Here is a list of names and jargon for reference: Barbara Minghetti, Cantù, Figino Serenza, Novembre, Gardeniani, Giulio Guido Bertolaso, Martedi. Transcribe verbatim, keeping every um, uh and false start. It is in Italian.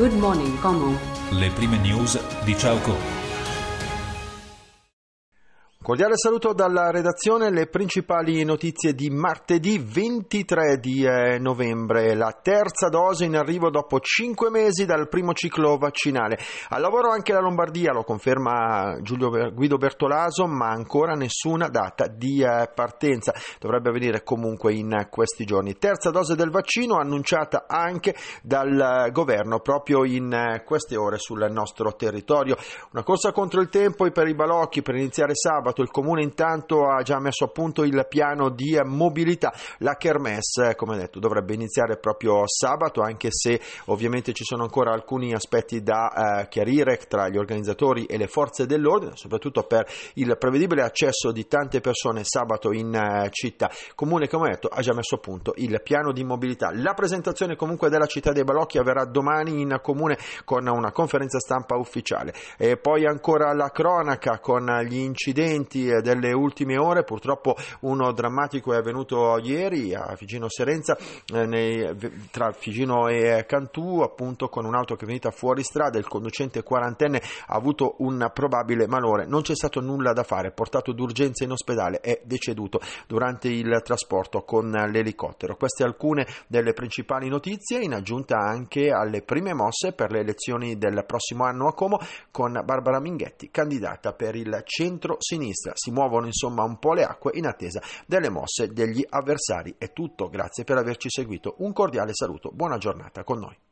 Good Morning Como. Le prime news di Ciao. Cordiale saluto dalla redazione, le principali notizie di martedì ventitré di novembre, la terza dose in arrivo dopo cinque mesi dal primo ciclo vaccinale. Al lavoro anche la Lombardia, lo conferma Giulio Guido Bertolaso, ma ancora nessuna data di partenza, dovrebbe avvenire comunque in questi giorni. Terza dose del vaccino annunciata anche dal governo proprio in queste ore sul nostro territorio. Una corsa contro il tempo e per i balocchi per iniziare sabato. Il comune intanto ha già messo a punto il piano di mobilità. La kermesse, come detto, dovrebbe iniziare proprio sabato, anche se ovviamente ci sono ancora alcuni aspetti da eh, chiarire tra gli organizzatori e le forze dell'ordine, soprattutto per il prevedibile accesso di tante persone sabato in eh, città. Il comune, come detto, ha già messo a punto il piano di mobilità. La presentazione comunque della città dei balocchi avverrà domani in comune con una conferenza stampa ufficiale. E poi ancora la cronaca con gli incidenti delle ultime ore, purtroppo uno drammatico è avvenuto ieri a Figino Serenza, eh, nei, tra Figino e Cantù, appunto con un'auto che è venuta fuori strada. Il conducente quarantenne ha avuto un probabile malore, non c'è stato nulla da fare, portato d'urgenza in ospedale, è deceduto durante il trasporto con l'elicottero. Queste alcune delle principali notizie, in aggiunta anche alle prime mosse per le elezioni del prossimo anno a Como, con Barbara Minghetti candidata per il centro-sinistra. Si muovono insomma un po' le acque in attesa delle mosse degli avversari. È tutto, grazie per averci seguito, un cordiale saluto, buona giornata con noi.